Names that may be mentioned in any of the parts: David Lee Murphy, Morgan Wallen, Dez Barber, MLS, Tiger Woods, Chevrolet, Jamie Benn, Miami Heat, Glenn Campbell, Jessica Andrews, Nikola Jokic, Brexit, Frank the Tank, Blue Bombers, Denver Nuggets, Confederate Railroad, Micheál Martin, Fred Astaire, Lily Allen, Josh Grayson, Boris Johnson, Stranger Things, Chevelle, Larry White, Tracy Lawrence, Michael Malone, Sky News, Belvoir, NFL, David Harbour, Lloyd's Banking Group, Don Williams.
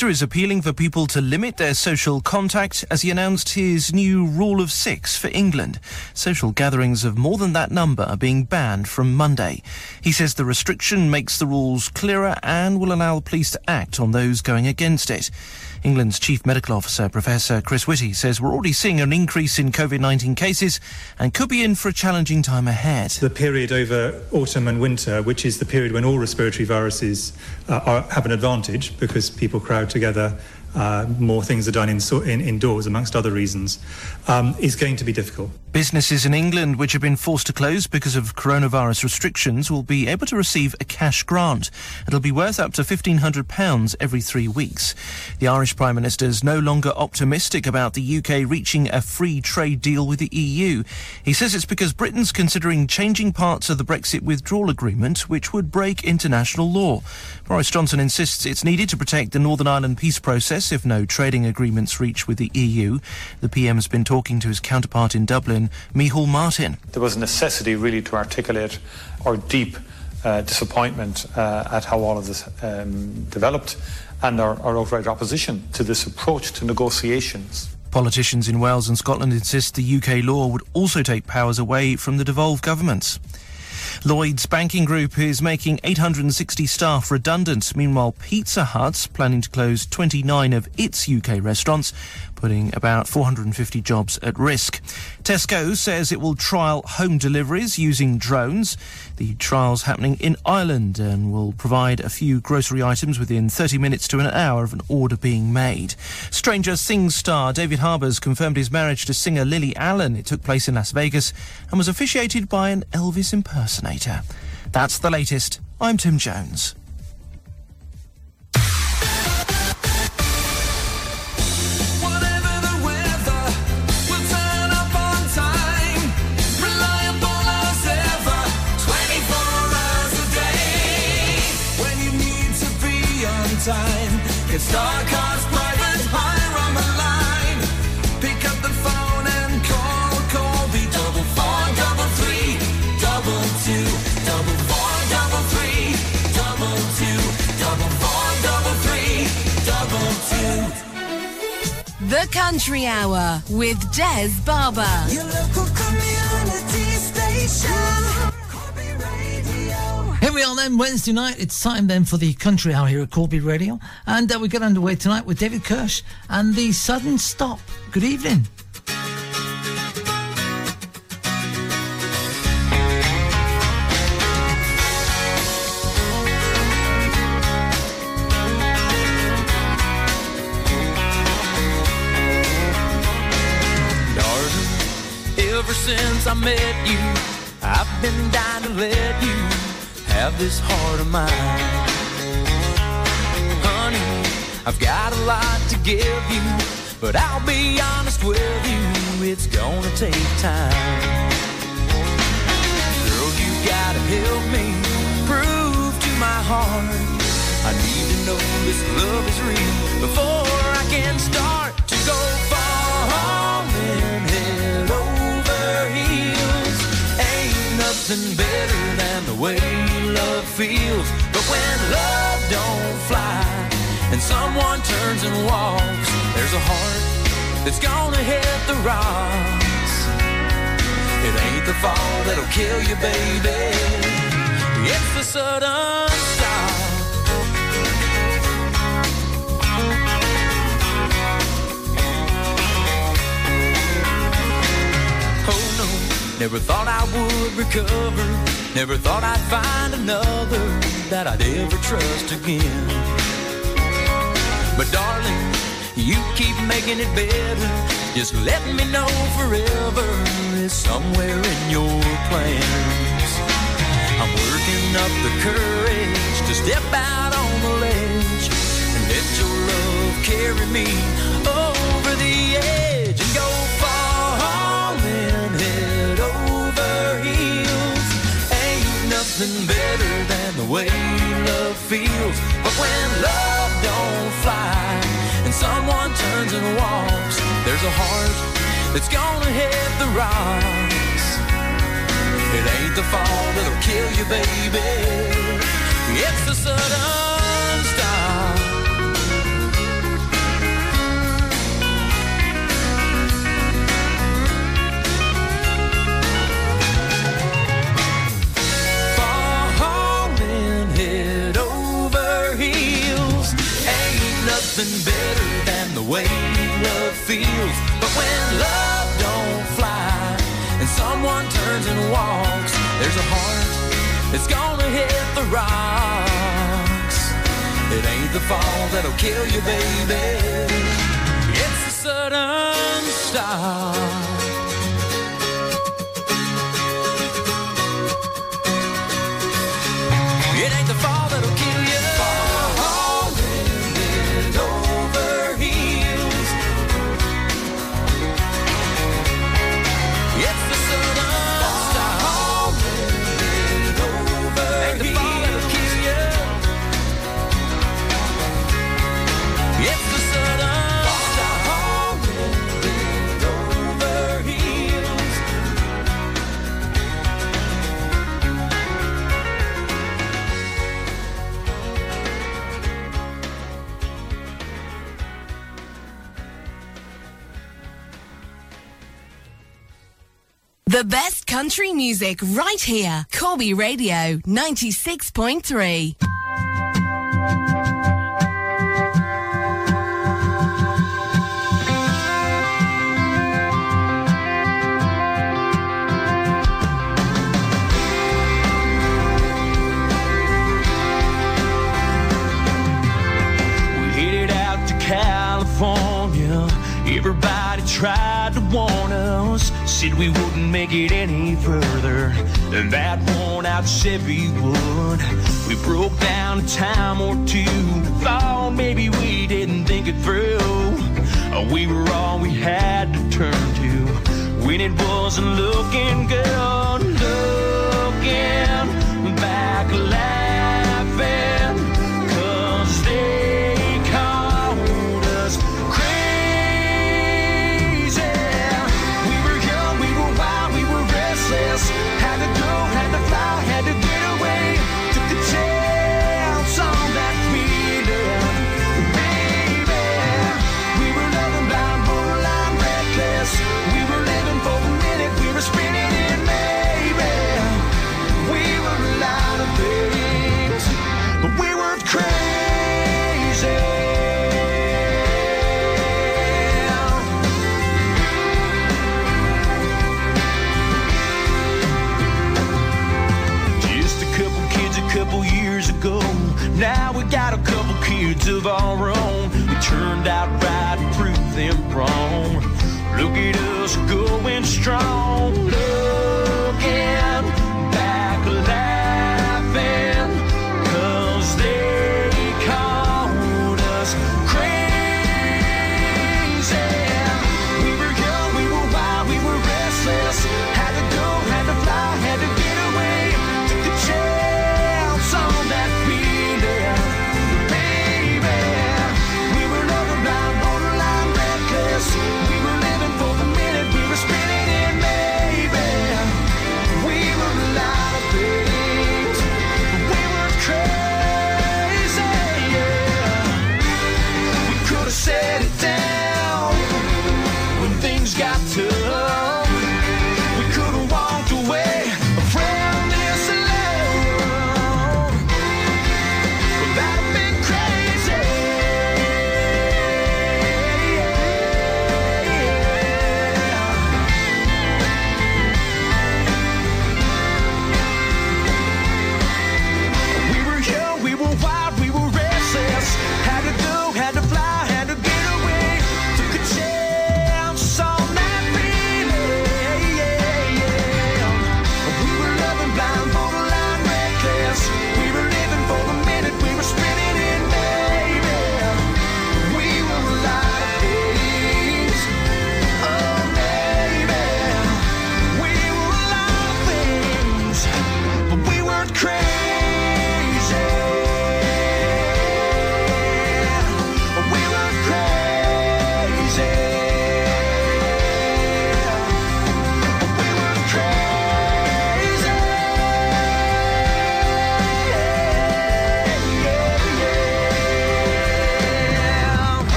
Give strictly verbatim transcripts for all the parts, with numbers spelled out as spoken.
Minister is appealing for people to limit their social contact as he announced his new rule of six for England. Social gatherings of more than that number are being banned from Monday. He says the restriction makes the rules clearer and will allow the police to act on those going against it. England's Chief Medical Officer, Professor Chris Whitty, says we're already seeing an increase in COVID nineteen cases and could be in for a challenging time ahead. The period over autumn and winter, which is the period when all respiratory viruses uh, are, have an advantage because people crowd together, uh, more things are done in, in, indoors, amongst other reasons, um, is going to be difficult. Businesses in England which have been forced to close because of coronavirus restrictions will be able to receive a cash grant. It'll be worth up to fifteen hundred pounds every three weeks. The Irish Prime Minister is no longer optimistic about the U K reaching a free trade deal with the E U. He says it's because Britain's considering changing parts of the Brexit withdrawal agreement, which would break international law. Boris Johnson insists it's needed to protect the Northern Ireland peace process if no trading agreements reach with the E U. The P M has been talking to his counterpart in Dublin, Micheál Martin. There was a necessity really to articulate our deep uh, disappointment uh, at how all of this um, developed and our, our outright opposition to this approach to negotiations. Politicians in Wales and Scotland insist the U K law would also take powers away from the devolved governments. Lloyd's Banking Group is making eight hundred sixty staff redundant. Meanwhile, Pizza Hut's planning to close twenty-nine of its U K restaurants, putting about four hundred fifty jobs at risk. Tesco says it will trial home deliveries using drones. The trial's happening in Ireland and will provide a few grocery items within thirty minutes to an hour of an order being made. Stranger Things star David Harbour has confirmed his marriage to singer Lily Allen. It took place in Las Vegas and was officiated by an Elvis impersonator. That's the latest. I'm Tim Jones. It's Star Cars Private Hire on the line. Pick up the phone and call Corby. Double four, double three, double two, double four, double three, double two, double four, double three, double two. The Country Hour with Dez Barber. Your local community station. Here we are then, Wednesday night. It's time then for the Country Hour here at Corby Radio. And uh, we get underway tonight with David Kirsch and the Sudden Stop. Good evening. Darling, ever since I met you, I've been dying to let you have this heart of mine. Honey, I've got a lot to give you, but I'll be honest with you, it's gonna take time. Girl, you gotta help me prove to my heart I need to know this love is real before I can start to go falling head over heels. Ain't nothing better than the way love feels, but when love don't fly and someone turns and walks, there's a heart that's gonna hit the rocks. It ain't the fall that'll kill you, baby, it's the sudden stop. Oh no, never thought I would recover. Never thought I'd find another that I'd ever trust again. But darling, you keep making it better. Just let me know forever is somewhere in your plans. I'm working up the courage to step out on the ledge and let your love carry me over the edge and go falling head over heels. Nothing better than the way love feels, but when love don't fly and someone turns and walks, there's a heart that's gonna hit the rocks. It ain't the fall that'll kill you, baby, it's the sudden stop. nothing better than the way love feels. But when love don't fly and someone turns and walks, there's a heart that's gonna hit the rocks. It ain't the fall that'll kill you, baby. It's a sudden stop. It ain't the fall that'll kill you. Falling head over heels. It's the sudden stop. Falling head over heels. Ain't the fall that'll kill you. It's the sudden stop. Falling head over heels. The best country music right here. Corby Radio ninety-six point three. We headed out to California. Everybody tried to warn us, said we wouldn't make it any further than that worn-out Chevy would. We broke down a time or two, thought maybe we didn't think it through. We were all we had to turn to when it wasn't looking good. Looking back, laughing, 'cause they called us crazy. Had to go, had to fly, had to get away. Took the chance on that feeling, baby. We were loving blind, borderline reckless. We were living for the minute, we were spinning in, baby. We were a lot of things, but we weren't crazy. Couple years ago, now we got a couple kids of our own. We turned out right and proved them wrong. Look at us going strong. Looking back, laughing, 'cause they called us crazy. We were young, we were wild, we were restless. Had to go, had to fly, had to get away. Took the chance on that feeling, baby. We were loving blind, borderline reckless. We were living for the minute, we were spinning in, baby. We were a lot of things, we were crazy, yeah. We could have set it down when things got tough.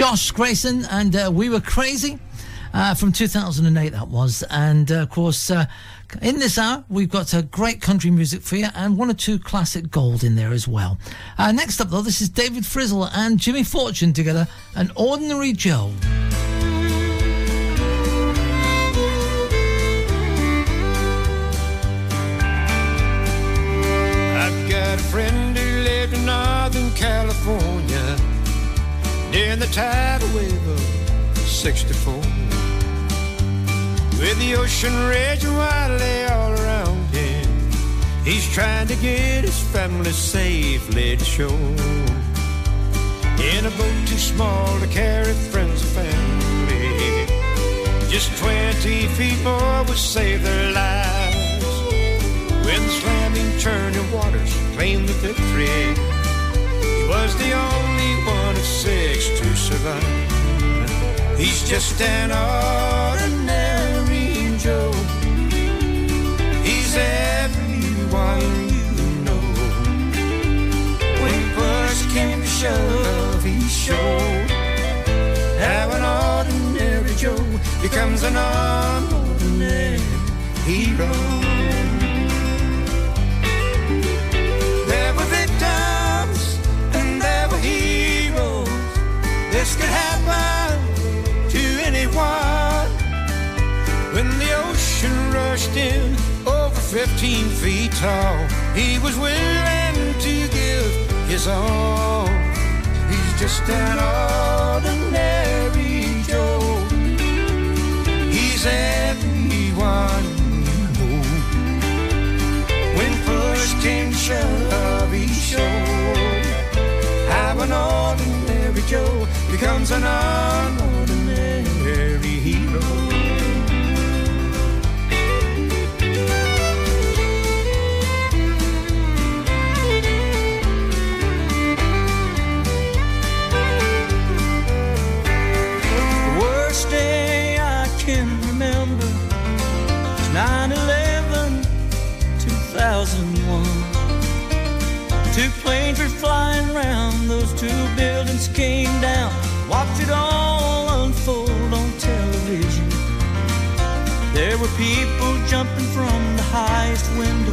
Josh Grayson and uh, We Were Crazy. uh, from two thousand eight, that was. And, uh, of course, uh, in this hour, we've got uh, great country music for you and one or two classic gold in there as well. Uh, next up, though, this is David Frizzle and Jimmy Fortune together, An Ordinary Joe. Friend who lived in Northern California during the tidal wave of sixty-four, with the ocean raging wildly all around him, he's trying to get his family safely to shore in a boat too small to carry friends and family. Just twenty feet more would save their lives when the slamming, churning waters claimed the victory. He was the only one of six to survive. He's just an ordinary Joe. He's everyone you know. When push came to shove, he showed how an ordinary Joe becomes an ordinary hero. This could happen to anyone. When the ocean rushed in over fifteen feet tall, he was willing to give his all. He's just an ordinary Joe. He's everyone you know. When push came to shove, he showed how an ordinary Joe becomes an ordinary hero. The worst day I can remember is nine eleven two thousand one. Two planes were flying around, those two buildings came down. Watched it all unfold on television. There were people jumping from the highest window,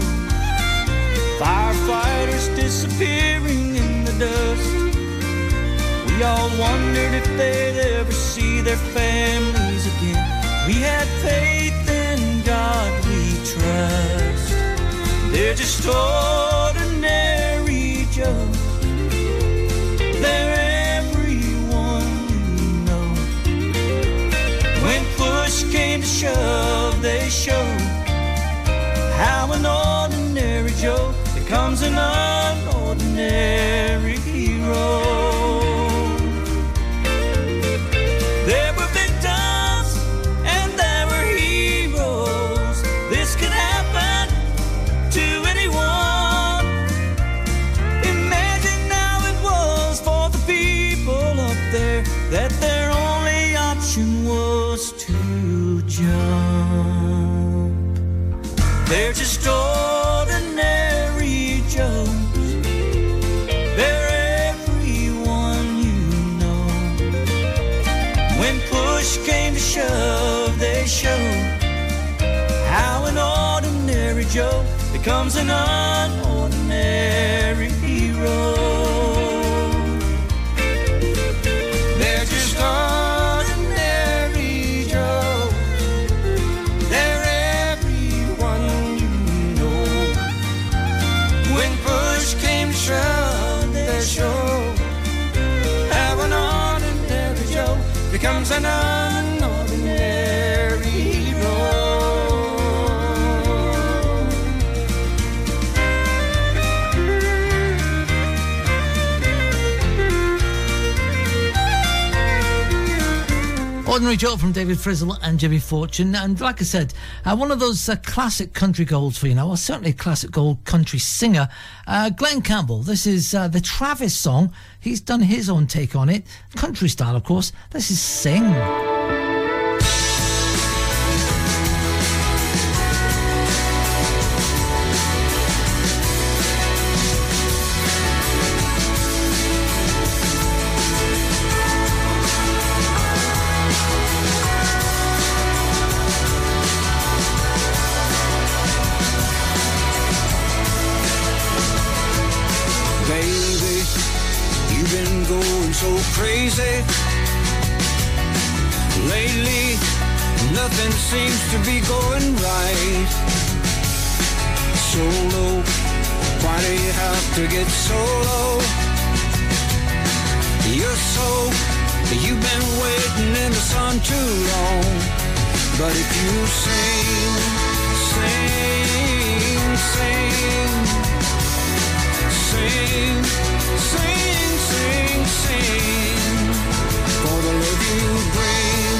firefighters disappearing in the dust. We all wondered if they'd ever see their families again. We had faith in God we trust. They're just ordinary Joe. They're everyone you know. When push came to shove, they showed how an ordinary Joe becomes an unordinary hero. There were victims and there were heroes. This could happen to anyone. That their only option was to jump. They're just ordinary Joes. They're everyone you know. When push came to shove, they showed how an ordinary Joe becomes an unordinary hero. Ordinary Joe, they're everyone you know. When push came to shove, they showed how an ordinary Joe becomes an unordinary hero. Ordinary Joe from David Frizzle and Jimmy Fortune. And like I said, uh, one of those uh, classic country golds for you now, or certainly a classic gold country singer, uh, Glenn Campbell. This is uh, the Travis song. He's done his own take on it. Country style, of course. This is Sing. baby. You've been going so crazy lately. Nothing seems to be going right. Solo, why do you have to get solo? You're so, you've been waiting in the sun too long. But if you sing, sing, sing, sing, sing, sing, sing, for the love you bring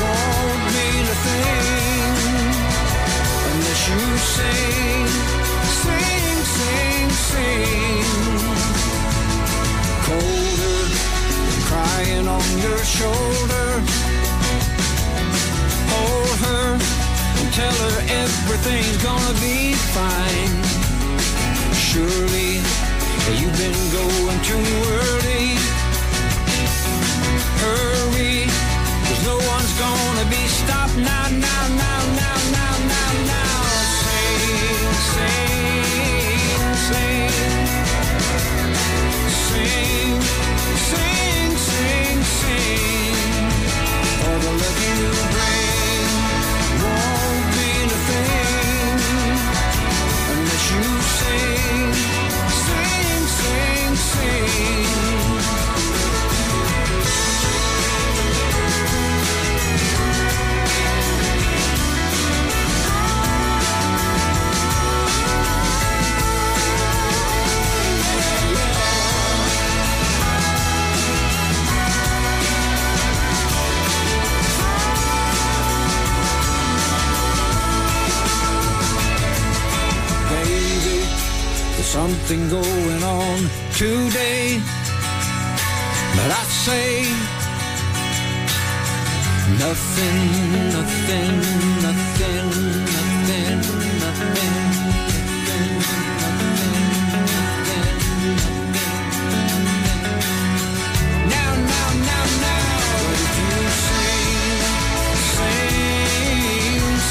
won't mean a thing unless you sing, sing, sing, sing, colder. Crying on your shoulder, hold her and tell her everything's gonna be fine. Surely you've been going too early. Hurry, cause no one's gonna be stopped now, now, now, now, now, now, now. Sing, sing, sing, sing, sing. Sing, sing, all the love you bring won't mean a thing unless you sing, sing, sing, sing. Something going on today, but I say nothing, nothing, nothing, nothing, nothing, nothing. Now, now, now, now. But if you sing, sing, sing, sing.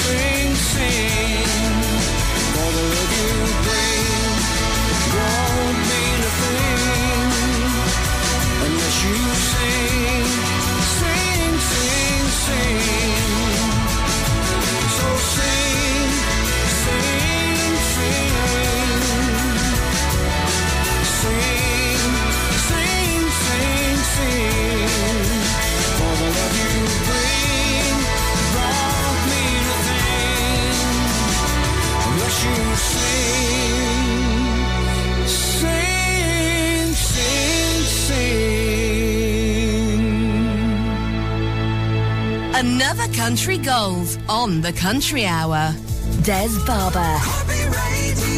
Sing, sing, for the love you bring won't mean a thing unless you sing, sing, sing, sing. So sing, sing, sing, sing, sing, sing, sing, for the love you bring won't mean. You sing, sing, sing, sing. Another Country Gold on the Country Hour. Dez Barber. Corby Radio.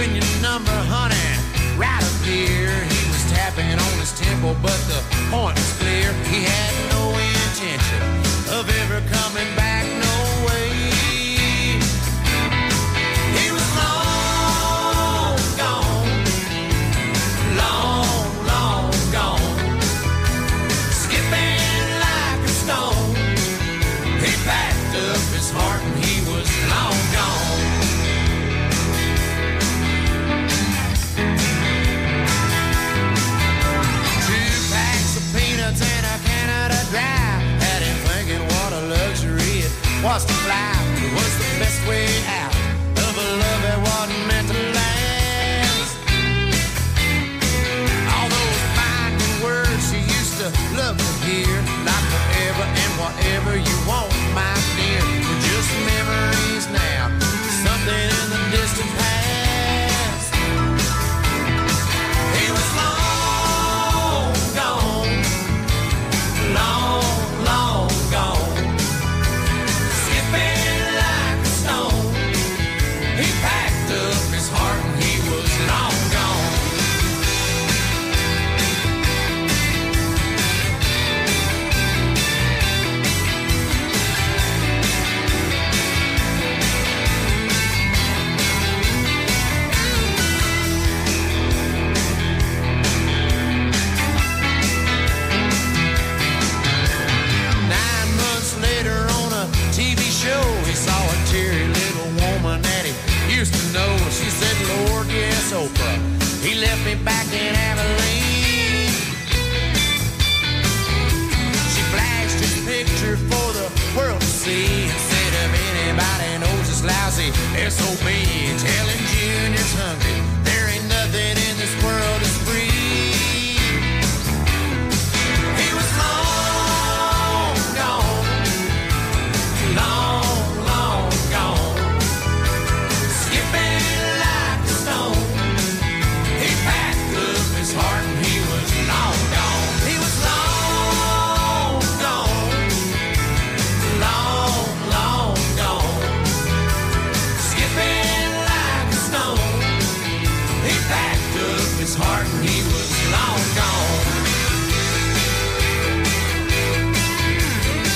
in your number, honey, right up here. He was tapping on his temple, but the point was clear. He had no intention of ever coming back, no way. He was long gone, long, long gone, skipping like a stone. He packed up his heart and he was long gone. And a Canada Dry had him thinking what a luxury it was to fly. It was the best way out of a love that wasn't meant to last. All those fine words she used to love to hear, like forever and whatever you want, my dear, were just memories now, something in the distant past. He was long. Long, long gone, skipping like a stone. He packed up his heart and he was long gone. He saw a teary little woman that he used to know. She said, Lord, yes, Oprah, he left me back in Abilene. She flashed his picture for the world to see and said, if anybody knows this lousy S O B, tell him Junior's hungry, there ain't nothing in this world that's free. He was long gone, long.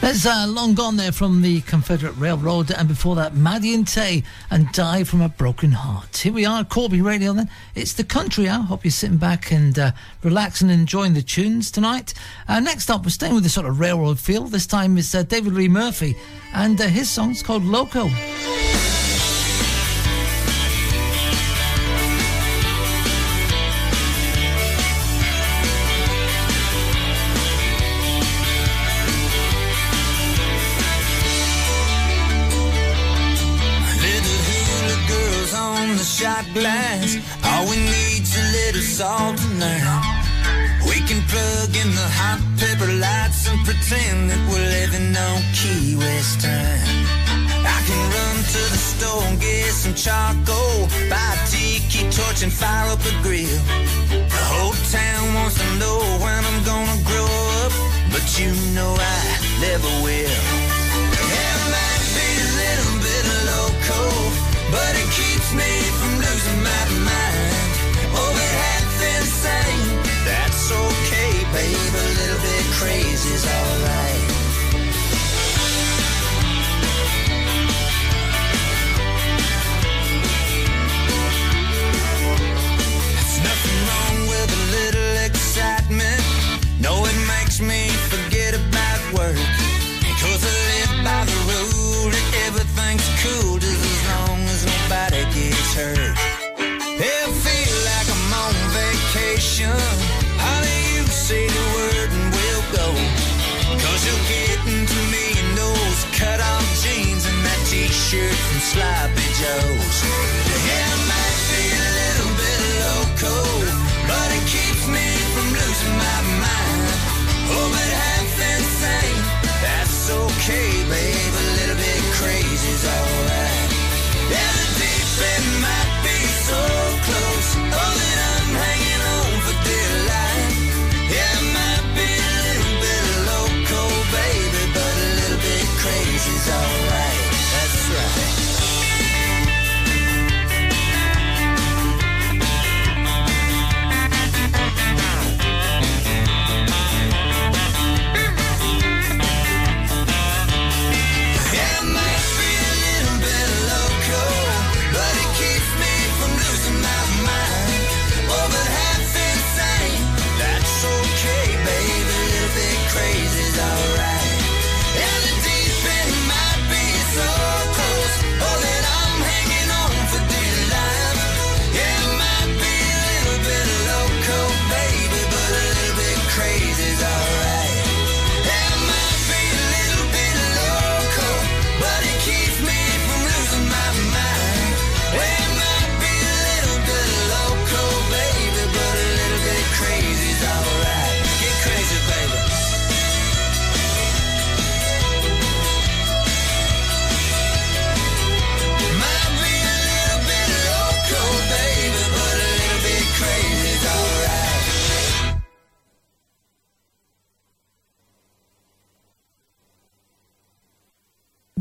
That's uh, Long Gone there from the Confederate Railroad, and before that, Maddie and Tay and Die From a Broken Heart. Here we are, Corby Radio then. It's the country hour. Hope you're sitting back and uh, relaxing and enjoying the tunes tonight. Uh, next up, we're staying with this sort of railroad feel. This time is uh, David Lee Murphy, and uh, his song's called Loco. Shot glass, all we need's a little salt and now we can plug in the hot pepper lights and pretend that we're living on Key West time. I can run to the store and get some charcoal, buy a tiki torch and fire up a grill. The whole town wants to know when I'm gonna grow up, but you know I never will. It might be a little bit loco, but it keeps me from losing my mind. Oh, it half insane, that's okay, babe. A little bit crazy's alright. There's nothing wrong with a little excitement. No, it makes me forget about work, 'cause a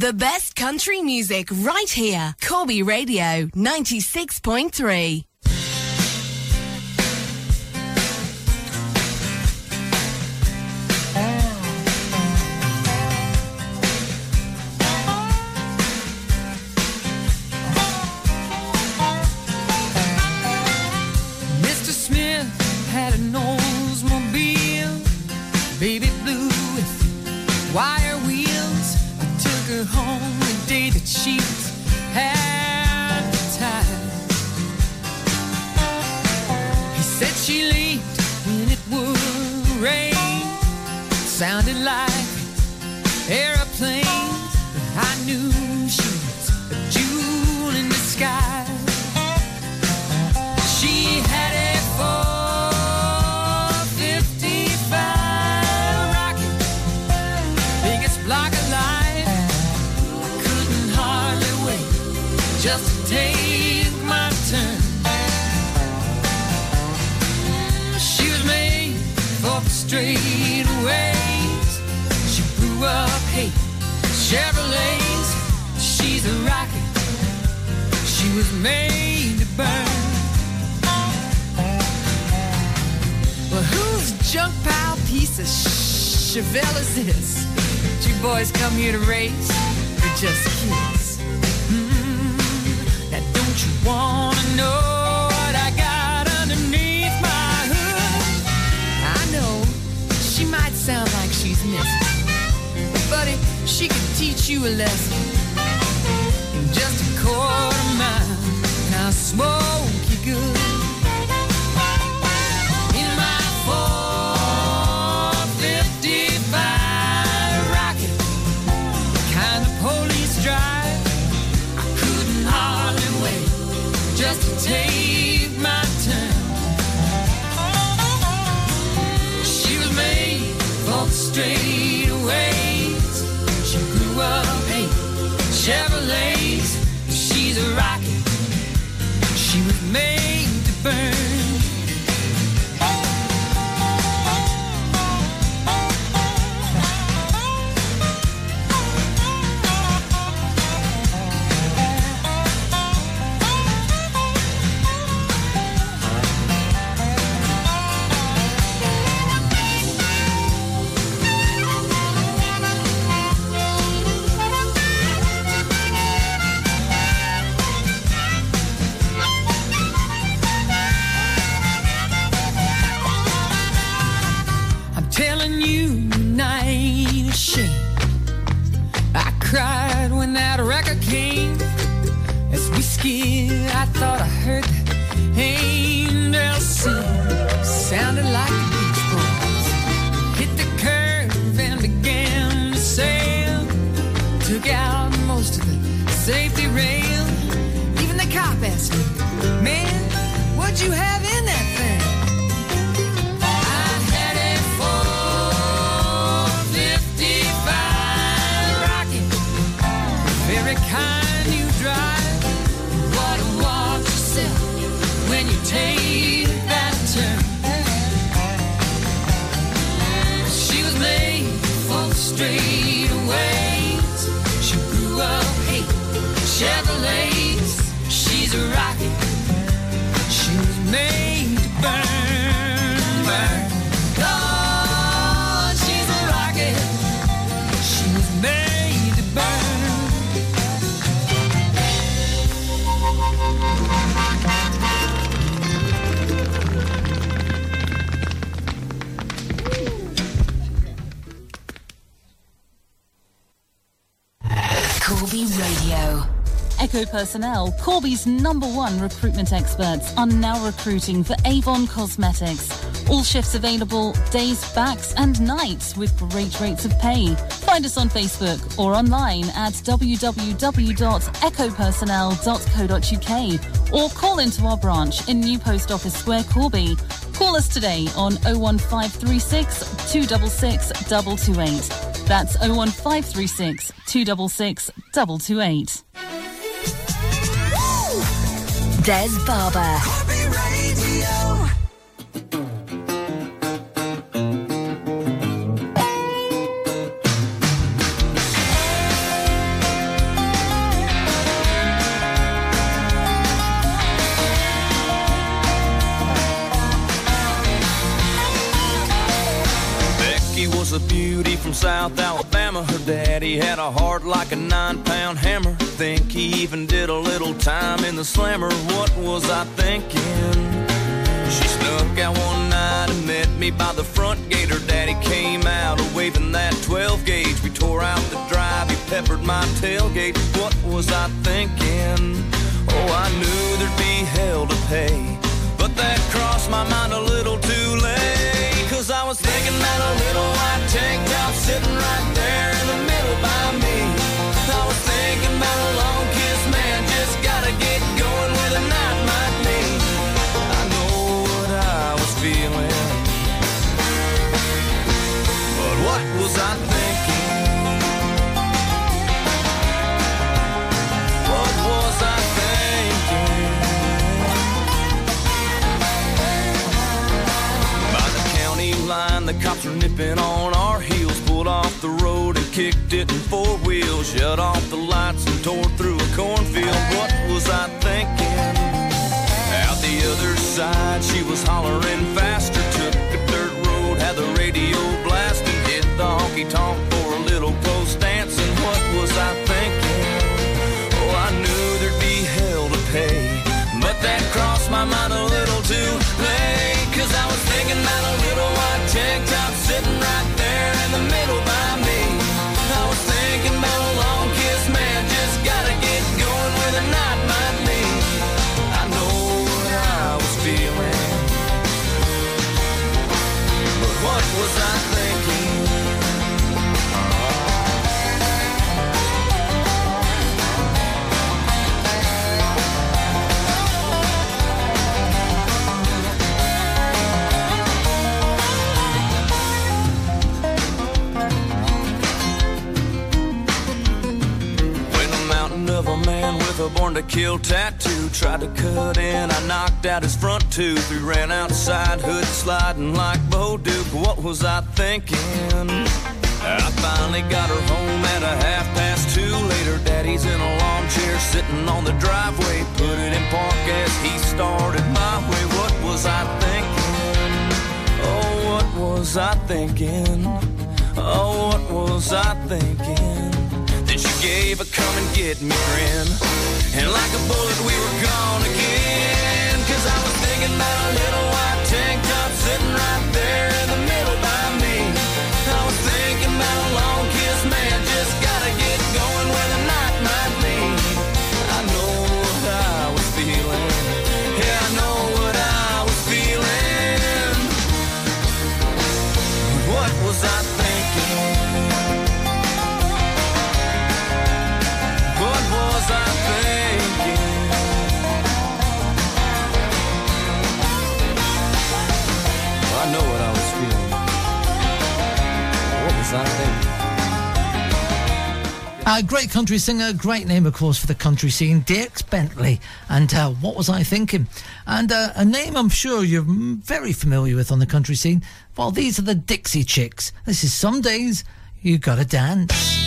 The best country music right here. Corby Radio ninety-six point three. Sounded like airplanes, but I knew she was a jewel in the sky. She had a four fifty-five rocket, biggest block of life. I couldn't hardly wait just to take my turn. She was made for the straight away. Up, hey, Chevrolets, she's a rocket, she was made to burn. Well, whose junk pile piece of Chevelle is this that you boys come here to race or just kiss? Mm-hmm. Now don't you wanna know what I got underneath my hood? I know she might sound like she's missed, buddy, she could teach you a lesson in just a quarter mile. And I'll smoke you good in my four fifty-five rocket, the kind the police drive. I couldn't hardly wait just to take my turn. She was made for the straight away. Hey, Chevrolets, she's a rocket, she was made to burn. I thought I heard the angel sing. Sounded like the Beach Boys. Hit the curve and began to sail. Took out most of the safety rail. Even the cop asked me, man, what'd you have in that thing? I had a four fifty-five rocket, very kind you drive. When you take that turn, she was made for the straightaways. She grew up, hey, Chevrolets, she's a rocket, she was made to burn, burn. Oh, she's a rocket, she was made to burn. Corby Radio. Echo Personnel, Corby's number one recruitment experts, are now recruiting for Avon Cosmetics. All shifts available, days, backs and nights, with great rates of pay. Find us on Facebook or online at w w w dot echo personnel dot co dot u k or call into our branch in New Post Office Square, Corby. Call us today on oh one five three six, two six six, two two eight. That's oh one five three six, two six six, two two eight. Dez Barber. Corby Radio. was a beauty from South Alabama. Her daddy had a heart like a nine-pound hammer. Think he even did a little time in the slammer. What was I thinking? She snuck out one night and met me by the front gate. Her daddy came out waving that twelve gauge. We tore out the drive, he peppered my tailgate. What was I thinking? Oh, I knew there'd be hell to pay, but that crossed my mind a little too late. Cause I was thinking that a little white tank top sitting right there in the middle by me. I was thinking about a long kiss, man, just gotta get going with a night might be. I know what I was feeling, but what was I thinking? What was I thinking? By the county line, the cops were nipping on our heels. Pulled off the road and kicked it in four wheels. Shut off the lights and tore through a cornfield. What was I thinking? Out the other side, she was hollering faster. Took a dirt road, had the radio blasting. Hit the honky-tonk for a little close dancing. What was I thinking? Oh, I knew there'd be hell to pay, but that crossed my mind a little too late. Cause I was thinking about a little white tank top sitting right there in the middle by me. I was thinking about a long kiss, man, just gotta get going where the night might be. I know what I was feeling, but what was I thinking? Of a man with a born to kill tattoo tried to cut in, I knocked out his front tooth. We ran outside, hood sliding like Bo Duke. What was I thinking? I finally got her home at a half past two. Later, daddy's in a lawn chair sitting on the driveway. Put it in park as he started my way. What was I thinking? Oh, what was I thinking? Oh, what was I thinking? And she gave a come and get me grin, and like a bullet we were gone again. Cause I was thinking about a little white tank top sitting right there in the middle by me. I was thinking about a long kiss, man, just gotta get going where the night might be. I know what I was feeling, yeah, I know what I was feeling. What was I thinking? A great country singer, great name of course for the country scene, Dierks Bentley, and uh, What Was I Thinking? And uh, a name I'm sure you're very familiar with on the country scene. Well, these are the Dixie Chicks. This is Some Days You Gotta Dance.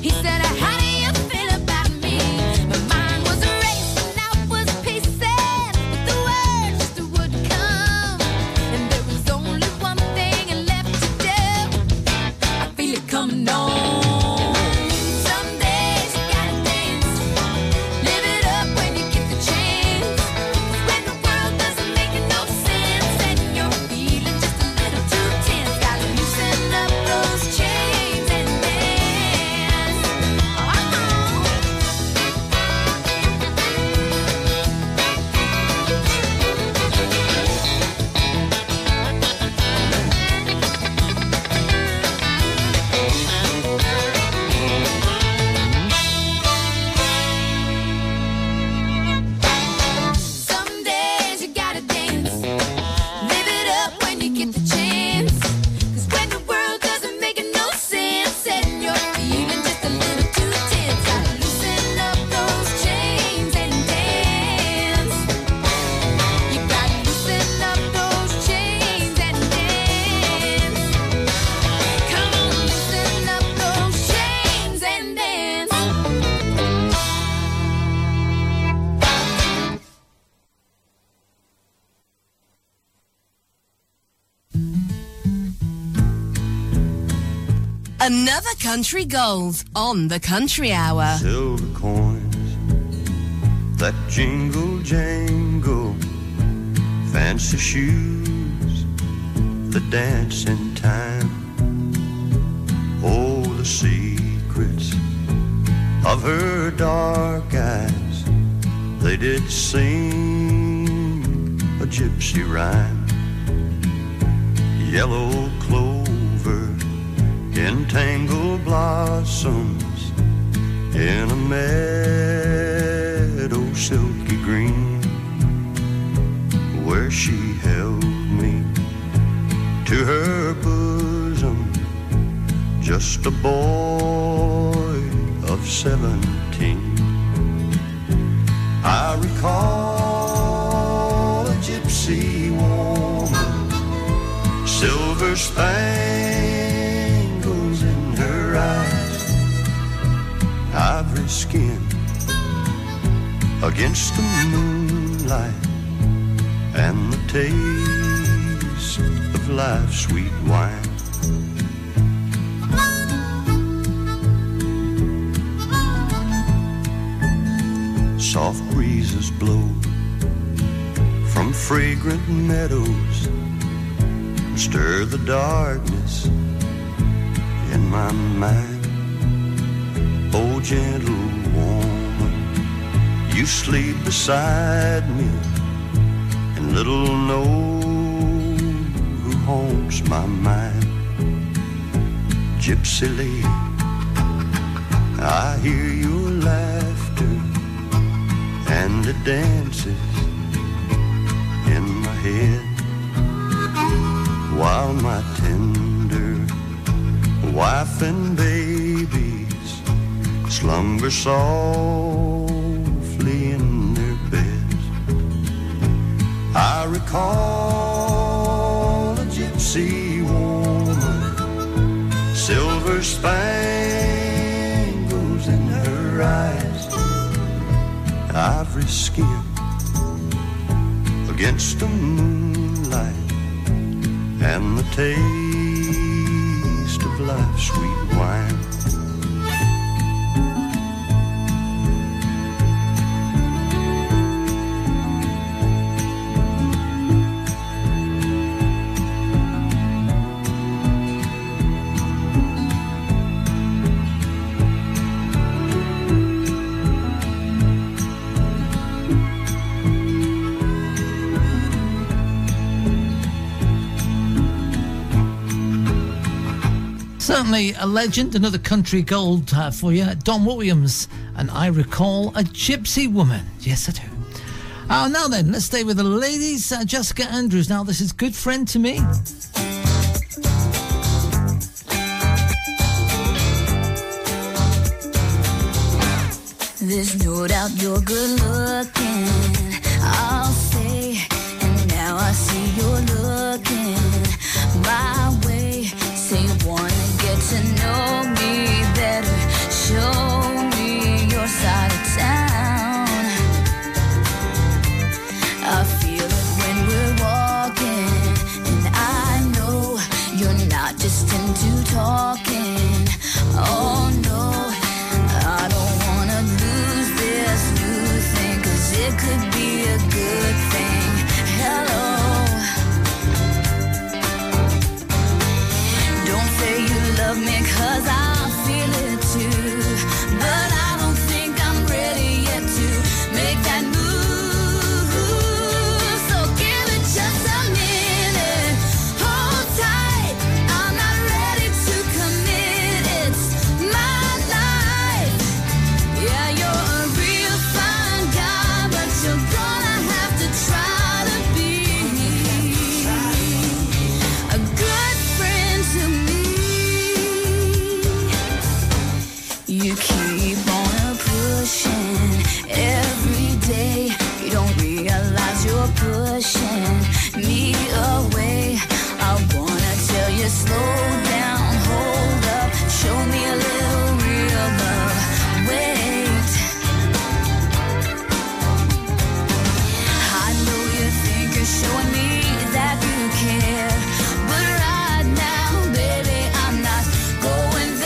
He said, how do you feel Another country gold on the Country Hour. Silver coins that jingle jangle, fancy shoes that dance in time. Oh, the secrets of her dark eyes, they did sing a gypsy rhyme. Yellow clover entangled blossoms in a meadow silky green, where she held me to her bosom, just a boy of seventeen. I recall a gypsy woman, silver spangles in her eyes, ivory skin against the moonlight, and the taste of life's sweet wine. Soft breezes blow from fragrant meadows, stir the darkness in my mind. Oh, gentle woman, you sleep beside me, and little know who haunts my mind. Gypsy lady, I hear your laughter, and it dances in my head, while my tender wife and babies slumber softly in their beds. I recall a gypsy woman, silver spangles in her eyes, ivory skin against the moonlight, and the taste of life's sweet wine. Certainly a legend, another country gold uh, for you. Don Williams, and I recall a gypsy woman. Yes, I do. Uh, now then, let's stay with the ladies. Uh, Jessica Andrews. Now, this is Good Friend to Me. There's no doubt you're good looking, I'll say. And now I see you're looking my way. Say you want to know me better, show me your side of town. I feel it when we're walking, and I know you're not just into talking. Oh no, I don't wanna lose this new thing, 'cause it could be a good thing. Hello. Love me 'cause I feel it too, but I don't think I'm ready yet to make that move. So give it just a minute, hold tight, I'm not ready to commit. It's my life. Yeah, you're a real fine guy, but you're gonna have to try to be a good friend to me. You keep on pushing every day. You don't realize you're pushing me away. I wanna tell you, slow down, hold up, show me a little real love. Wait, I know you think you're showing me that you care, but right now, baby, I'm not going.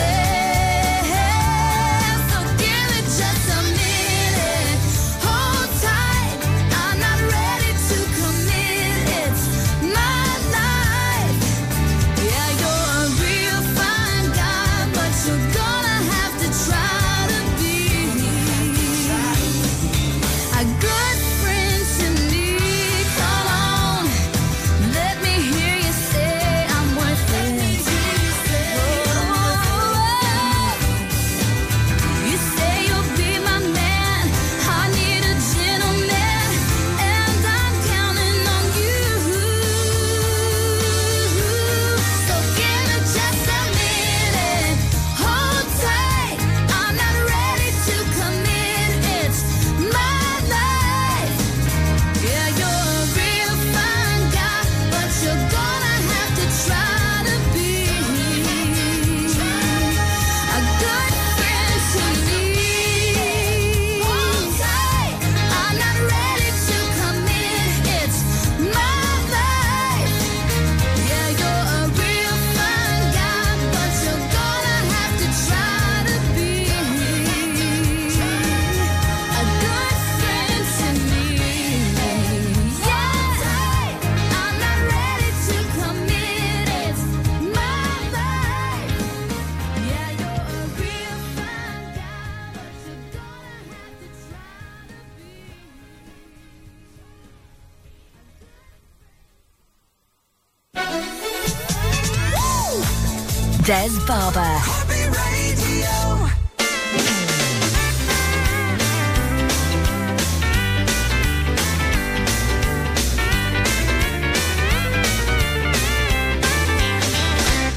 Dez Barber. Corby Radio.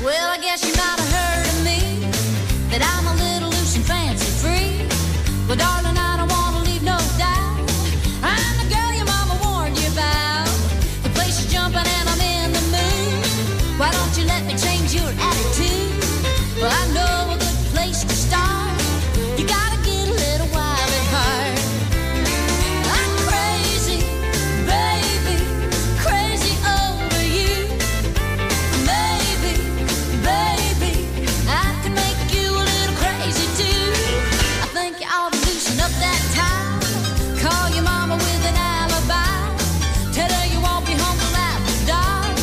Well, I guess you might have heard of me, that I'm a little loose and fancy free. Well, darling, I don't want to leave no doubt. I'm the girl your mama warned you about. The place is jumping and I'm in the mood. Why don't you let me change your attitude? Well, I know a good place to start. You gotta get a little wild at heart. I'm crazy, baby, crazy over you. Maybe, baby, I can make you a little crazy too. I think you ought to loosen up that tie. Call your mama with an alibi. Tell her you won't be home till after dark.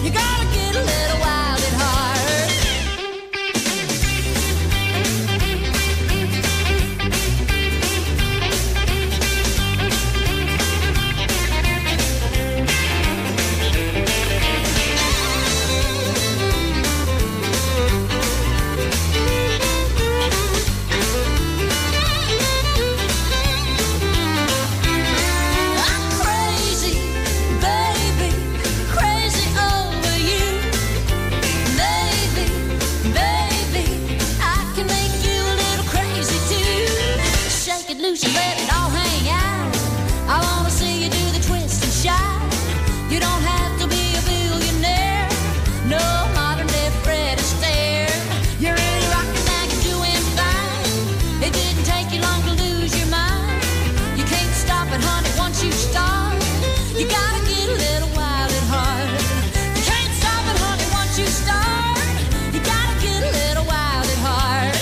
You gotta get a little wild at heart. I'm crazy, baby, crazy over you. Baby, baby, I can make you a little crazy too. Shake it loose and let it all hang out. I wanna see you do the twist and shout. You don't have to be a billionaire. No modern day Fred Astaire. You're really rocking now, you're doing fine. It didn't take you long to lose your mind. You can't stop it, honey, once you start. You gotta get a little wild at heart. You can't stop it, honey, once you start. You gotta get a little wild at heart.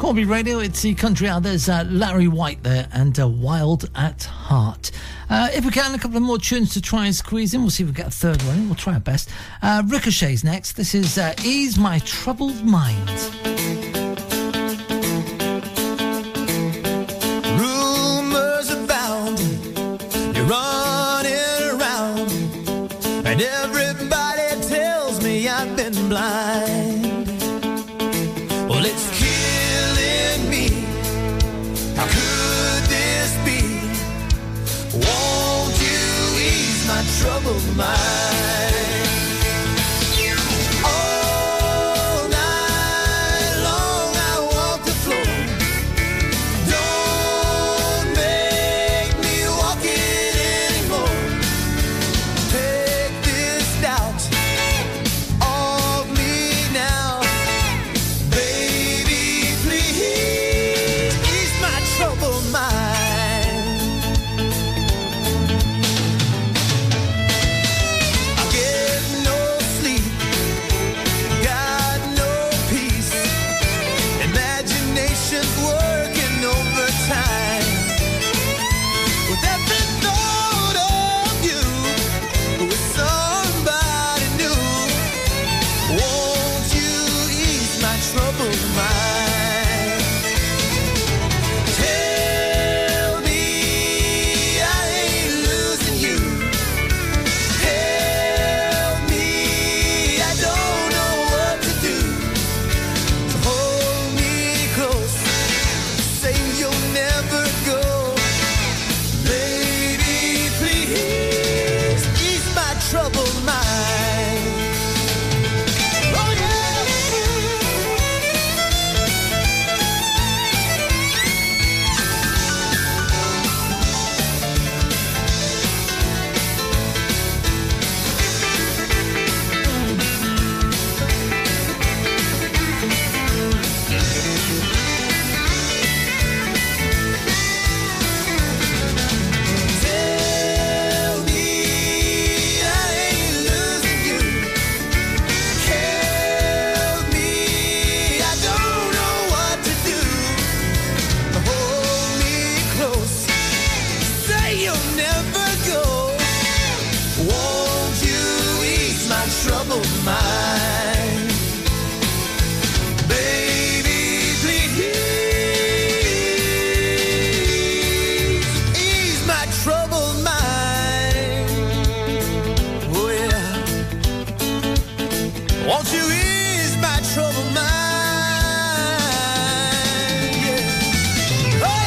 Corby Radio, it's the country out. There's uh, Larry White there and uh, Wild at Heart. Uh, if we can, a couple of more tunes to try and squeeze in. We'll see if we get a third one in. We'll try our best. Uh, Ricochet's next. This is uh, Ease My Troubled Mind. Rumors abound, you're running around, and everybody tells me I've been blind. Well, it's killing me. How could this be? Won't you ease my troubled mind? All night long I walk the floor. Don't make me walk it anymore. Take this doubt off me now. Baby, please ease my troubled mind. I get no sleep, got no peace. Imagination's working overtime. With every thought of you, with somebody new, won't you ease my troubled mind? Tell me I ain't losing you. Tell me I don't know what to do. So hold me close. Say you'll never go. Baby, please ease my troubled mind. Oh yeah. Tell me I ain't losing you. Tell me I don't know what to do. Hold me close. Say you'll never go. Won't you ease my troubled mind? Baby, Won't you ease my troubled mind? Yeah. Oh,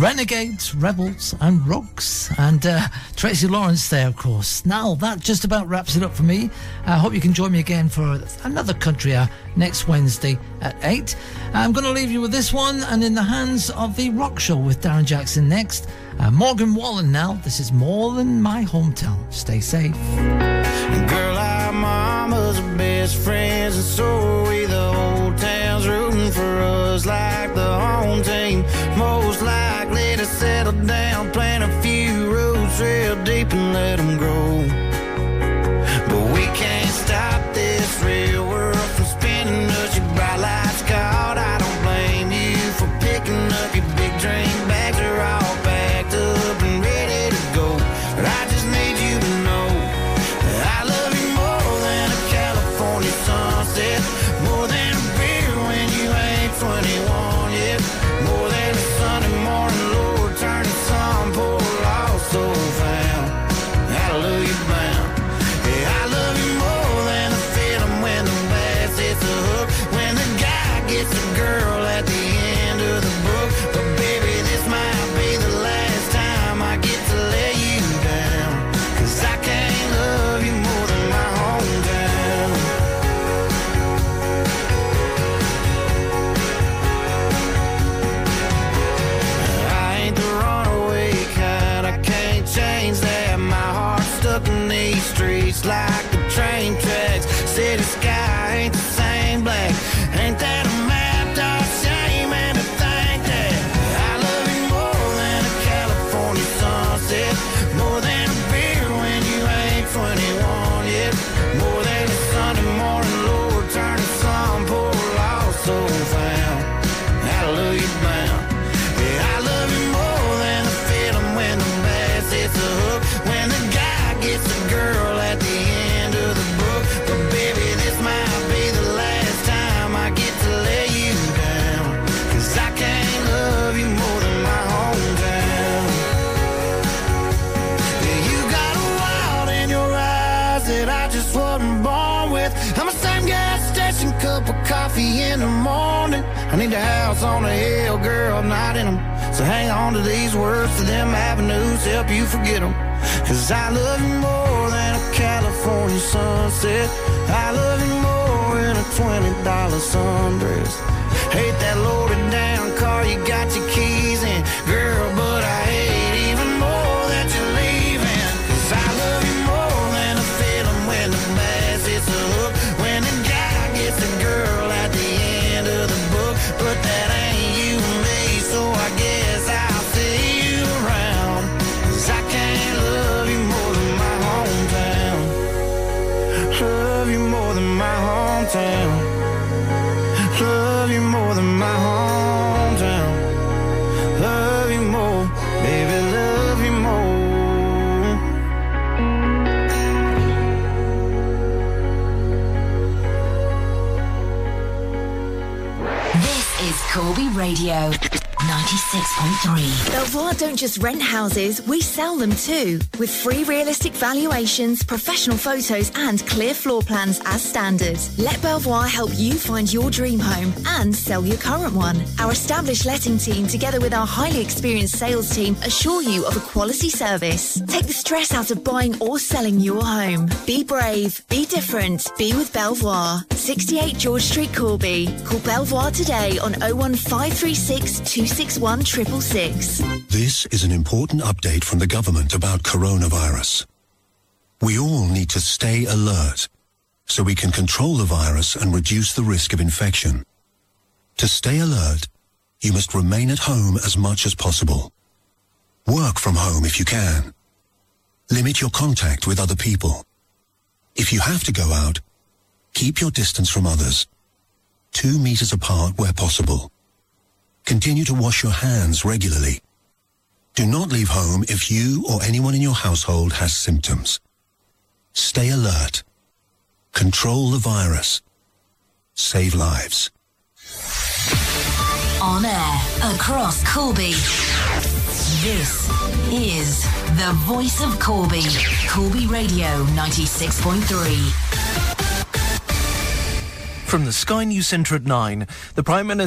Renegades, Rebels and Rogues, and uh, Tracy Lawrence there, of course. Now, that just about wraps it up for me. I uh, hope you can join me again for another country hour next Wednesday at eight. I'm going to leave you with this one, and in the hands of the Rock Show with Darren Jackson next. Uh, Morgan Wallen now. This is More Than My Hometown. Stay safe. Girl, our mama's best friends, and so we the whole town's rooting for us like the home team. Most likely to settle down, plant a few roots real deep and let them grow. But we can't stop this real world from spinning us. Your bright lights caught. I don't blame you for picking up your big dream. Bags are all packed up and ready to go. But I just need you to know that I love you more than a California sunset, more than a beer when you ain't twenty-one yet. Like the train tracks, city sky ain't the same black. Ain't that a map, dog? coffee in the morning. I need a house on a hill, girl, not in them. So hang on to these words, to them avenues, help you forget them. Cause I love you more than a California sunset. I love you more than a twenty dollar sundress. Hate that loaded down car you got your keys in, girl, but I hate even more that you're leaving. Cause I love you more than a feeling when the bass hits the hook, when the guy gets the girl at the end of the book. But that ain't you and me, so I guess I'll see you around. Cause I can't love you more than my hometown. Love you more than my hometown. Love you more than my hometown. Love you more, baby, love you more. This is Corby Radio. ninety-six point three. Belvoir don't just rent houses, we sell them too. With free realistic valuations, professional photos and clear floor plans as standard. Let Belvoir help you find your dream home and sell your current one. Our established letting team together with our highly experienced sales team assure you of a quality service. Take the stress out of buying or selling your home. Be brave, be different, be with Belvoir. sixty-eight George Street, Corby. Call Belvoir today on oh one five three six two six one six six six. This is an important update from the government about coronavirus. We all need to stay alert so we can control the virus and reduce the risk of infection. To stay alert, you must remain at home as much as possible. Work from home if you can. Limit your contact with other people. If you have to go out, keep your distance from others, two meters apart where possible. Continue to wash your hands regularly. Do not leave home if you or anyone in your household has symptoms. Stay alert. Control the virus. Save lives. On air, across Corby. This is the voice of Corby. Corby Radio ninety-six point three. From the Sky News Centre at nine, the Prime Minister...